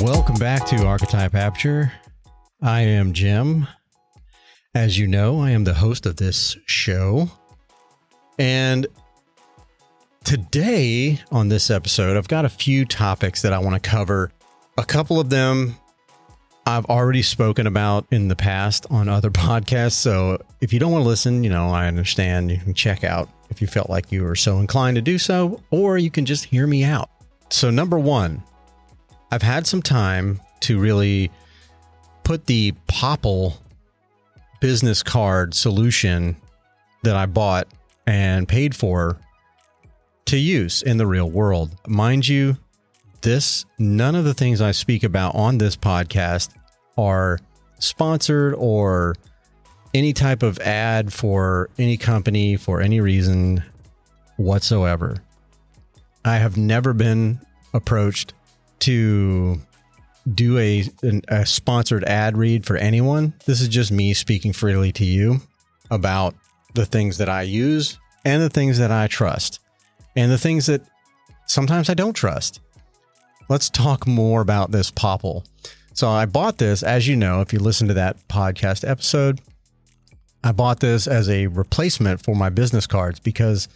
Welcome back to Archetype Aperture. I am Jim. As you know, I am the host of this show. And today on this episode, I've got a few topics that I want to cover. A couple of them I've already spoken about in the past on other podcasts. So if you don't want to listen, you know, I understand. You can check out if you felt like you were so inclined to do so, or you can just hear me out. So number one, I've had some time to really put the Popl business card solution that I bought and paid for to use in the real world. Mind you, none of the things I speak about on this podcast are sponsored or any type of ad for any company for any reason whatsoever. I have never been approached to do a sponsored ad read for anyone. This is just me speaking freely to you about the things that I use and the things that I trust and the things that sometimes I don't trust. Let's talk more about this Popl. So I bought this, as you know, if you listen to that podcast episode, I bought this as a replacement for my business cards because,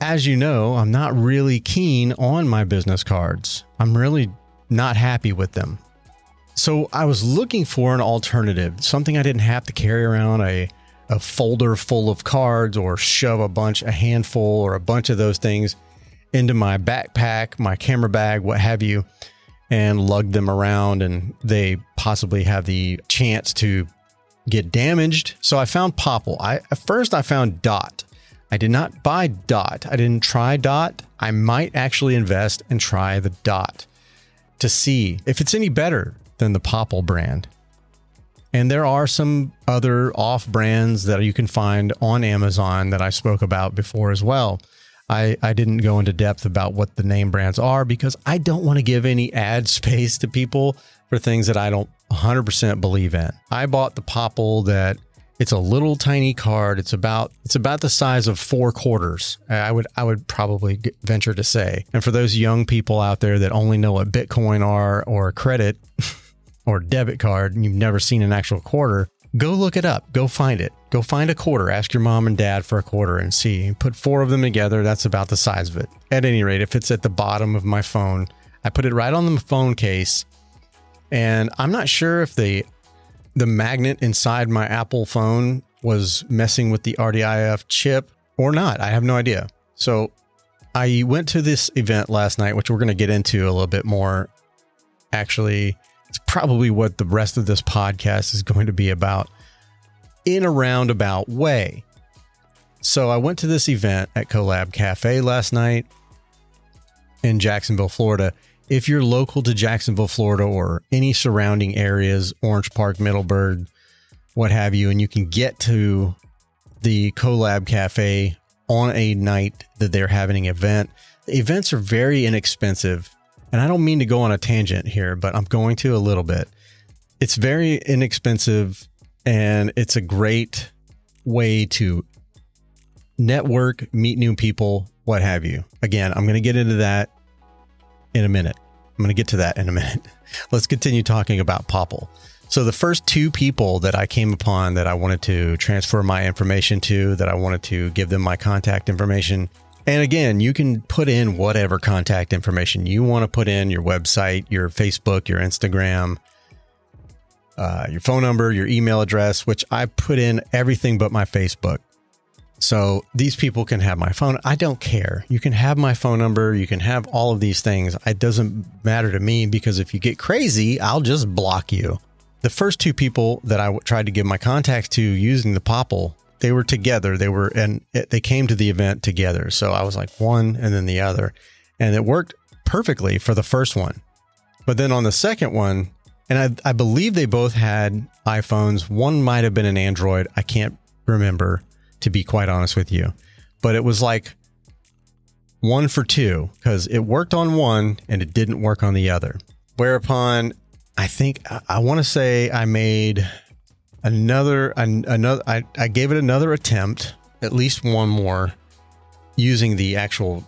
as you know, I'm not really keen on my business cards. I'm really not happy with them. So I was looking for an alternative, something I didn't have to carry around a folder full of cards or shove a handful or a bunch of those things into my backpack, my camera bag, what have you, and lug them around, and they possibly have the chance to get damaged. So I found Popl. At first I found Dot. I did not buy Dot. I didn't try Dot. I might actually invest and try the Dot to see if it's any better than the Popl brand. And there are some other off brands that you can find on Amazon that I spoke about before as well. I didn't go into depth about what the name brands are because I don't want to give any ad space to people for things that I don't 100% believe in. I bought the Popl that it's a little tiny card. It's about the size of 4 quarters. I would probably venture to say. And for those young people out there that only know what Bitcoin are or credit or debit card, and you've never seen an actual quarter, go look it up. Go find it. Go find a quarter. Ask your mom and dad for a quarter and see. Put 4 of them together. That's about the size of it. At any rate, if it's at the bottom of my phone, I put it right on the phone case. And I'm not sure if the magnet inside my Apple phone was messing with the RDIF chip or not. I have no idea. So I went to this event last night, which we're going to get into a little bit more. Actually, it's probably what the rest of this podcast is going to be about in a roundabout way. So I went to this event at CoLab Cafe last night in Jacksonville, Florida. If you're local to Jacksonville, Florida, or any surrounding areas, Orange Park, Middleburg, what have you, and you can get to the CoLab Cafe on a night that they're having an event. The events are very inexpensive, and I don't mean to go on a tangent here, but I'm going to a little bit. It's very inexpensive, and it's a great way to network, meet new people, what have you. Again, I'm going to get into that in a minute. I'm going to get to that in a minute. Let's continue talking about Popl. So the first 2 people that I came upon that I wanted to transfer my information to, that I wanted to give them my contact information. And again, you can put in whatever contact information you want to put in, your website, your Facebook, your Instagram, your phone number, your email address, which I put in everything but my Facebook. So these people can have my phone. I don't care. You can have my phone number. You can have all of these things. It doesn't matter to me because if you get crazy, I'll just block you. The first 2 people that I tried to give my contacts to using the Popl, they were together. They came to the event together. So I was like one and then the other, and it worked perfectly for the first one. But then on the second one, and I believe they both had iPhones. One might have been an Android. I can't remember, to be quite honest with you, but it was like 1 for 2 because it worked on one and it didn't work on the other. Whereupon I think I want to say I made another. I gave it another attempt, at least one more, using the actual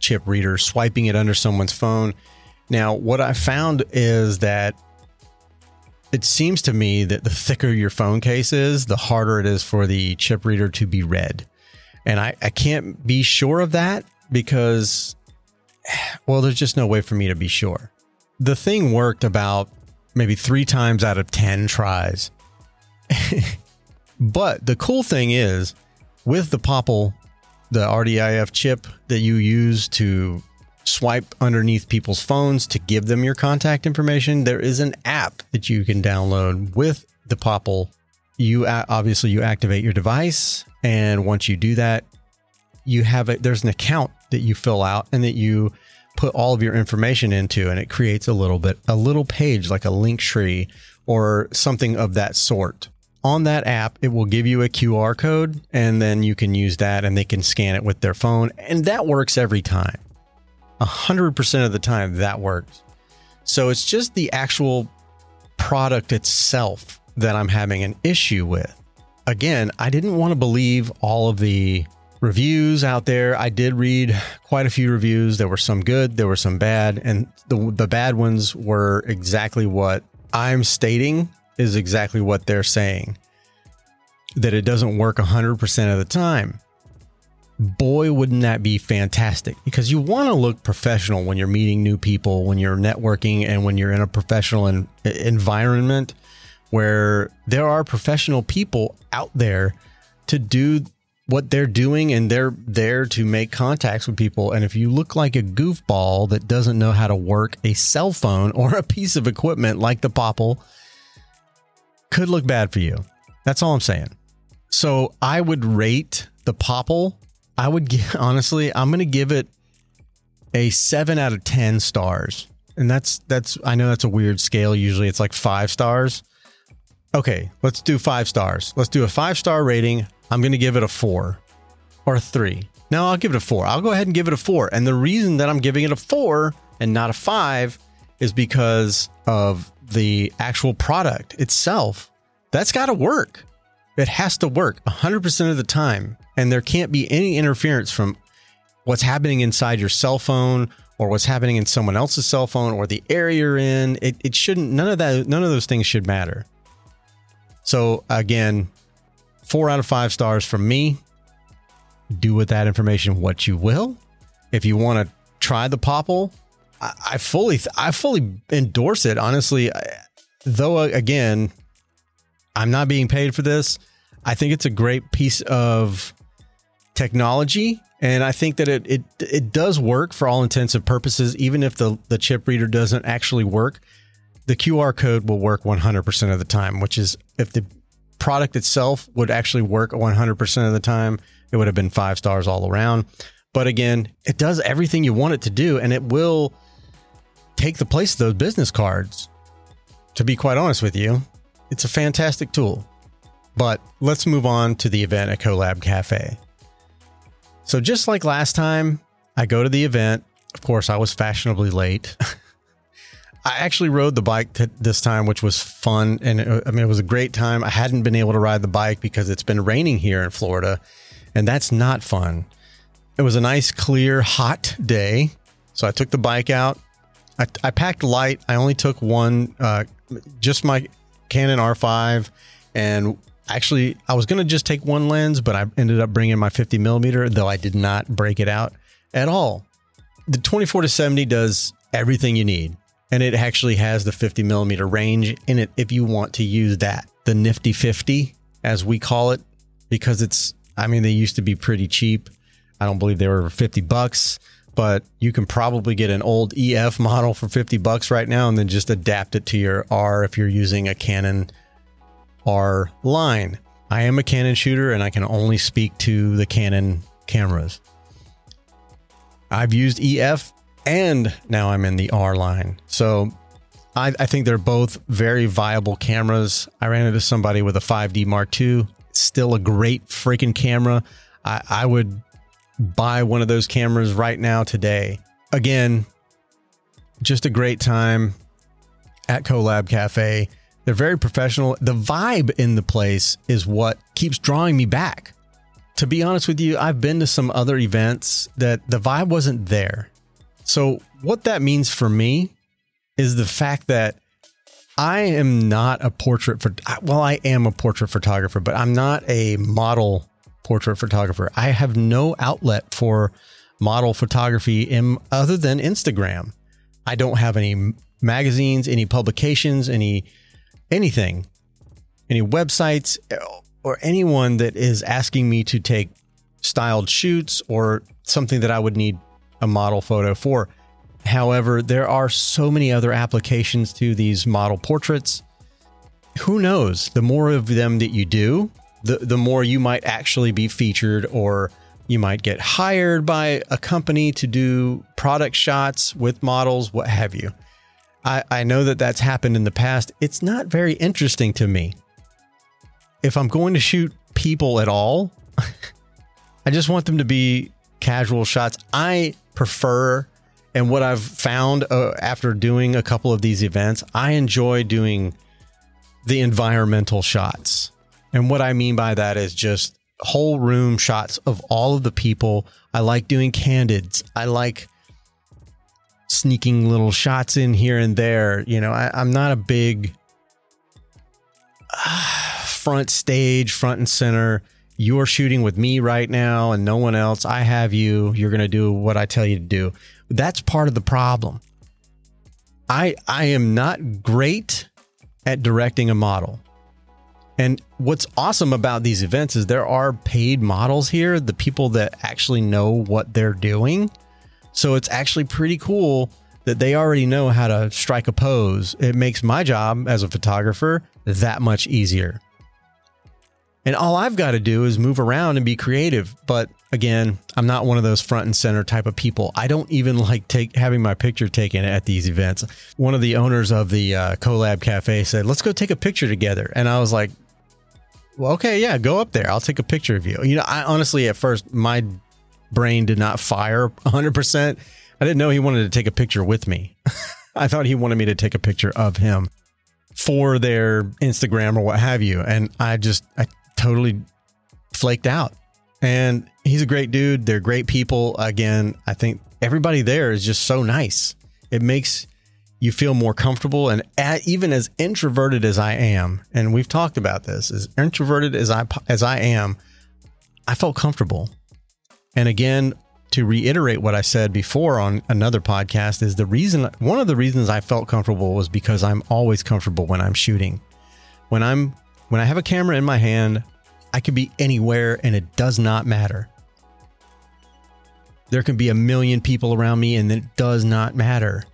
chip reader, swiping it under someone's phone, Now, what I found is that it seems to me that the thicker your phone case is, the harder it is for the chip reader to be read. And I can't be sure of that because, well, there's just no way for me to be sure. The thing worked about maybe 3 times out of 10 tries. But the cool thing is, with the Popl, the RDIF chip that you use to swipe underneath people's phones to give them your contact information, there is an app that you can download with the Popl. You activate your device, and once you do that, there's an account that you fill out and that you put all of your information into, and it creates a little page, like a link tree or something of that sort. On that app, it will give you a QR code, and then you can use that and they can scan it with their phone. And that works every time. 100% of the time that works. So it's just the actual product itself that I'm having an issue with. Again, I didn't want to believe all of the reviews out there. I did read quite a few reviews. There were some good, there were some bad, and the bad ones were exactly what I'm stating is exactly what they're saying, that it doesn't work 100% of the time. Boy, wouldn't that be fantastic? Because you want to look professional when you're meeting new people, when you're networking, and when you're in a professional environment where there are professional people out there to do what they're doing, and they're there to make contacts with people. And if you look like a goofball that doesn't know how to work a cell phone or a piece of equipment like the Popl, could look bad for you. That's all I'm saying. So I would rate the Popl. I'm going to give it a 7 out of 10 stars. And that's I know that's a weird scale. Usually it's like 5 stars. Okay, let's do 5 stars. Let's do a 5-star rating. I'm going to give it a 4 or a 3. No, I'll give it a 4. I'll go ahead and give it a 4. And the reason that I'm giving it a 4 and not a 5 is because of the actual product itself. That's got to work. It has to work 100% of the time. And there can't be any interference from what's happening inside your cell phone or what's happening in someone else's cell phone or the area you're in. It shouldn't, none of those things should matter. So again, 4 out of 5 stars from me. Do with that information what you will. If you want to try the Popl, I fully endorse it. Honestly, though, again, I'm not being paid for this. I think it's a great piece of technology, and I think that it does work for all intents and purposes. Even if the chip reader doesn't actually work, the QR code will work 100% of the time, which is, if the product itself would actually work 100% of the time, it would have been 5 stars all around. But again, it does everything you want it to do, and it will take the place of those business cards. To be quite honest with you, it's a fantastic tool. But let's move on to the event at CoLab Cafe. So just like last time, I go to the event. Of course, I was fashionably late. I actually rode the bike this time, which was fun. And it was a great time. I hadn't been able to ride the bike because it's been raining here in Florida, and that's not fun. It was a nice, clear, hot day. So I took the bike out. I packed light. I only took one, just my Canon R5, and actually, I was going to just take one lens, but I ended up bringing my 50 millimeter, though I did not break it out at all. The 24-70 does everything you need, and it actually has the 50 millimeter range in it if you want to use that. The nifty 50, as we call it, because they used to be pretty cheap. I don't believe they were $50, but you can probably get an old EF model for $50 right now and then just adapt it to your R if you're using a Canon R line. I am a Canon shooter, and I can only speak to the Canon cameras. I've used EF, and now I'm in the R line. So I think they're both very viable cameras. I ran into somebody with a 5D Mark II. Still a great freaking camera. I would buy one of those cameras right now today. Again, just a great time at CoLab Cafe. They're very professional. The vibe in the place is what keeps drawing me back. To be honest with you, I've been to some other events that the vibe wasn't there. So what that means for me is the fact that I am not a portrait for, well, I am a portrait photographer, but I'm not a model portrait photographer. I have no outlet for model photography other than Instagram. I don't have any magazines, any publications, anything, any websites or anyone that is asking me to take styled shoots or something that I would need a model photo for. However, there are so many other applications to these model portraits. Who knows? The more of them that you do, the more you might actually be featured, or you might get hired by a company to do product shots with models, what have you. I know that that's happened in the past. It's not very interesting to me. If I'm going to shoot people at all, I just want them to be casual shots. I prefer, and what I've found after doing a couple of these events, I enjoy doing the environmental shots. And what I mean by that is just whole room shots of all of the people. I like doing candids. I like sneaking little shots in here and there. You know, I'm not a big front stage, front and center. You're shooting with me right now and no one else. I have you. You're going to do what I tell you to do. That's part of the problem. I am not great at directing a model. And what's awesome about these events is there are paid models here, the people that actually know what they're doing. So it's actually pretty cool that they already know how to strike a pose. It makes my job as a photographer that much easier. And all I've got to do is move around and be creative. But again, I'm not one of those front and center type of people. I don't even like having my picture taken at these events. One of the owners of the CoLab Cafe said, let's go take a picture together. And I was like, well, okay, yeah, go up there. I'll take a picture of you. You know, I honestly, at first, my brain did not fire 100%. I didn't know he wanted to take a picture with me. I thought he wanted me to take a picture of him for their Instagram or what have you. And I totally flaked out. And he's a great dude. They're great people. Again, I think everybody there is just so nice. It makes you feel more comfortable. And even as introverted as I am, and we've talked about this, as introverted as I am, I felt comfortable. And again, to reiterate what I said before on another podcast, is one of the reasons I felt comfortable was because I'm always comfortable when I'm shooting. When I have a camera in my hand, I could be anywhere and it does not matter. There can be a million people around me and it does not matter.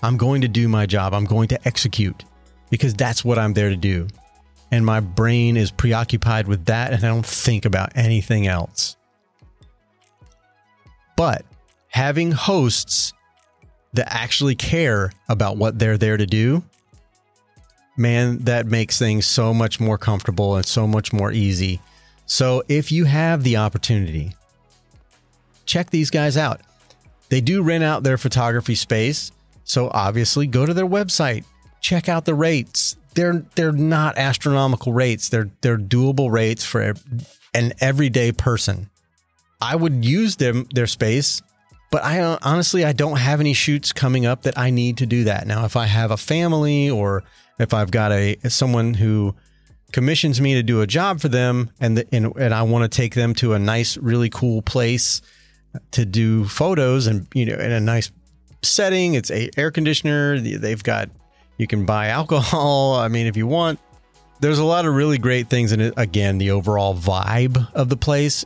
I'm going to do my job. I'm going to execute because that's what I'm there to do. And my brain is preoccupied with that and I don't think about anything else. But having hosts that actually care about what they're there to do, man, that makes things so much more comfortable and so much more easy. So if you have the opportunity, check these guys out. They do rent out their photography space. So obviously go to their website, check out the rates. They're not astronomical rates. They're doable rates for an everyday person. I would use their space, but I honestly don't have any shoots coming up that I need to do that. Now, if I have a family or if I've got someone who commissions me to do a job for them and I want to take them to a nice, really cool place to do photos and, you know, in a nice setting, it's a air conditioner. You can buy alcohol. I mean, if you want, there's a lot of really great things. And again, the overall vibe of the place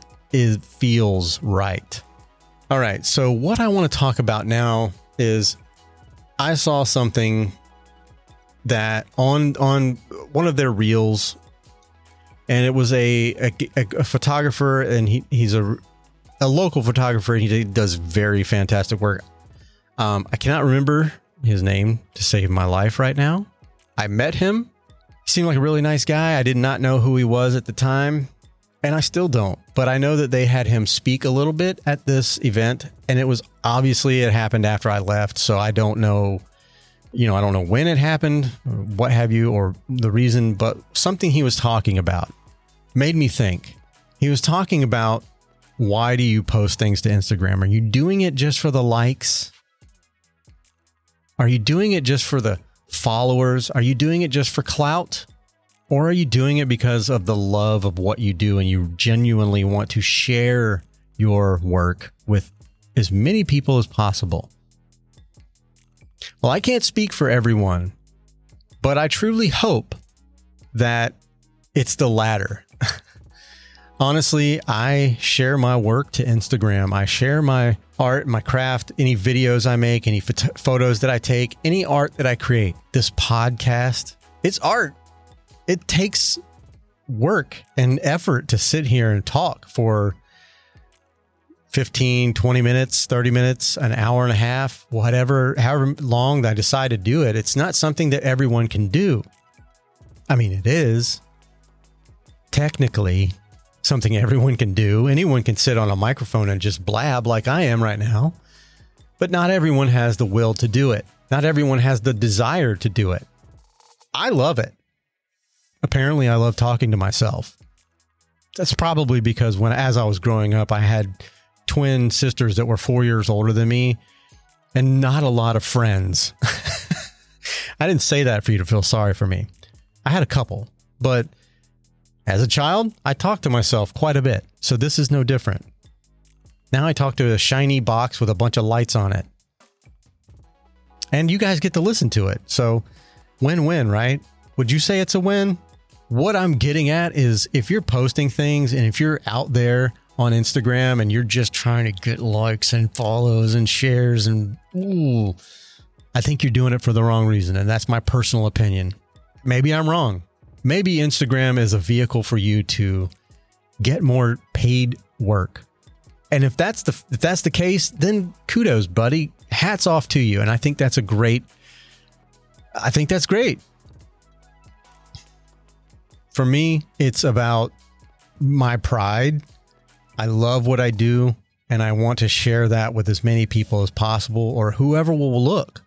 feels right. All right. So what I want to talk about now is I saw something that on one of their reels, and it was a photographer, and he's a local photographer, and he does very fantastic work. I cannot remember his name to save my life right now. I met him. He seemed like a really nice guy. I did not know who he was at the time, and I still don't. But I know that they had him speak a little bit at this event, and it was obviously it happened after I left, so I don't know. You know, I don't know when it happened, or what have you, or the reason, but something he was talking about made me think. He was talking about, why do you post things to Instagram? Are you doing it just for the likes? Are you doing it just for the followers? Are you doing it just for clout? Or are you doing it because of the love of what you do and you genuinely want to share your work with as many people as possible? Well, I can't speak for everyone, but I truly hope that it's the latter. Honestly, I share my work to Instagram. I share my art, my craft, any videos I make, any photos that I take, any art that I create. This podcast, it's art. It takes work and effort to sit here and talk for 15, 20 minutes, 30 minutes, an hour and a half, whatever, however long I decide to do it. It's not something that everyone can do. I mean, it is technically something everyone can do. Anyone can sit on a microphone and just blab like I am right now, but not everyone has the will to do it. Not everyone has the desire to do it. I love it. Apparently, I love talking to myself. That's probably because as I was growing up, I had twin sisters that were 4 years older than me and not a lot of friends. I didn't say that for you to feel sorry for me. I had a couple, but as a child, I talked to myself quite a bit. So this is no different. Now I talk to a shiny box with a bunch of lights on it. And you guys get to listen to it. So win-win, right? Would you say it's a win? What I'm getting at is if you're posting things and if you're out there on Instagram and you're just trying to get likes and follows and shares and I think you're doing it for the wrong reason. And that's my personal opinion. Maybe I'm wrong. Maybe Instagram is a vehicle for you to get more paid work. And if that's the case, then kudos, buddy. Hats off to you. And I think that's great. For me, it's about my pride. I love what I do, and I want to share that with as many people as possible or whoever will look.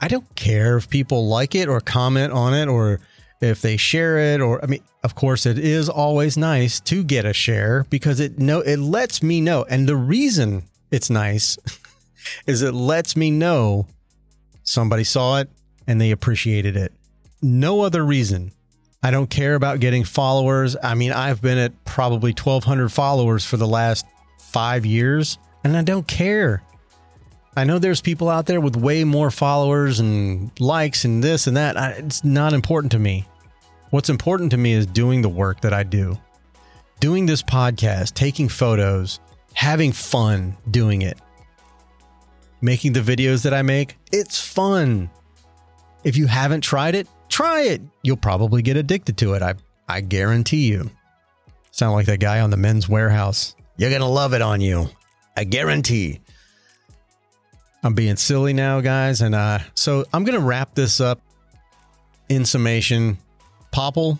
I don't care if people like it or comment on it or if they share it, or I mean, of course, it is always nice to get a share because it lets me know. And the reason it's nice is it lets me know somebody saw it and they appreciated it. No other reason. I don't care about getting followers. I mean, I've been at probably 1,200 followers for the last 5 years, and I don't care. I know there's people out there with way more followers and likes and this and that. It's not important to me. What's important to me is doing the work that I do. Doing this podcast, taking photos, having fun doing it. Making the videos that I make, it's fun. If you haven't tried it, try it. You'll probably get addicted to it. I guarantee you. Sound like that guy on the Men's Warehouse. You're going to love it on you. I guarantee. I'm being silly now, guys. And so I'm going to wrap this up. In summation, Popl,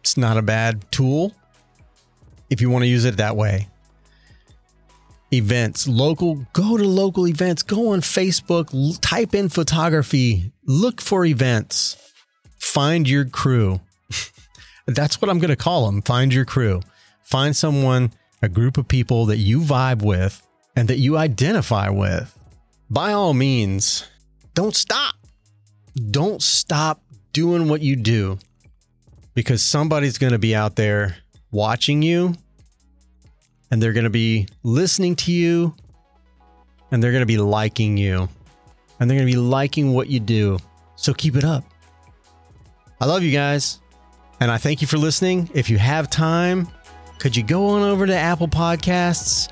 it's not a bad tool if you want to use it that way. Events, local, go to local events, go on Facebook, type in photography, look for events, find your crew. That's what I'm going to call them. Find your crew. Find someone, a group of people that you vibe with and that you identify with. By all means, don't stop. Don't stop doing what you do because somebody's going to be out there watching you and they're going to be listening to you and they're going to be liking you and they're going to be liking what you do. So keep it up. I love you guys and I thank you for listening. If you have time, could you go on over to Apple Podcasts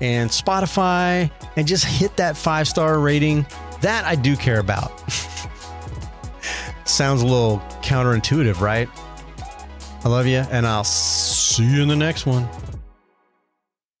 and Spotify and just hit that 5-star rating? That I do care about. Sounds a little counterintuitive, right? I love you, and I'll see you in the next one.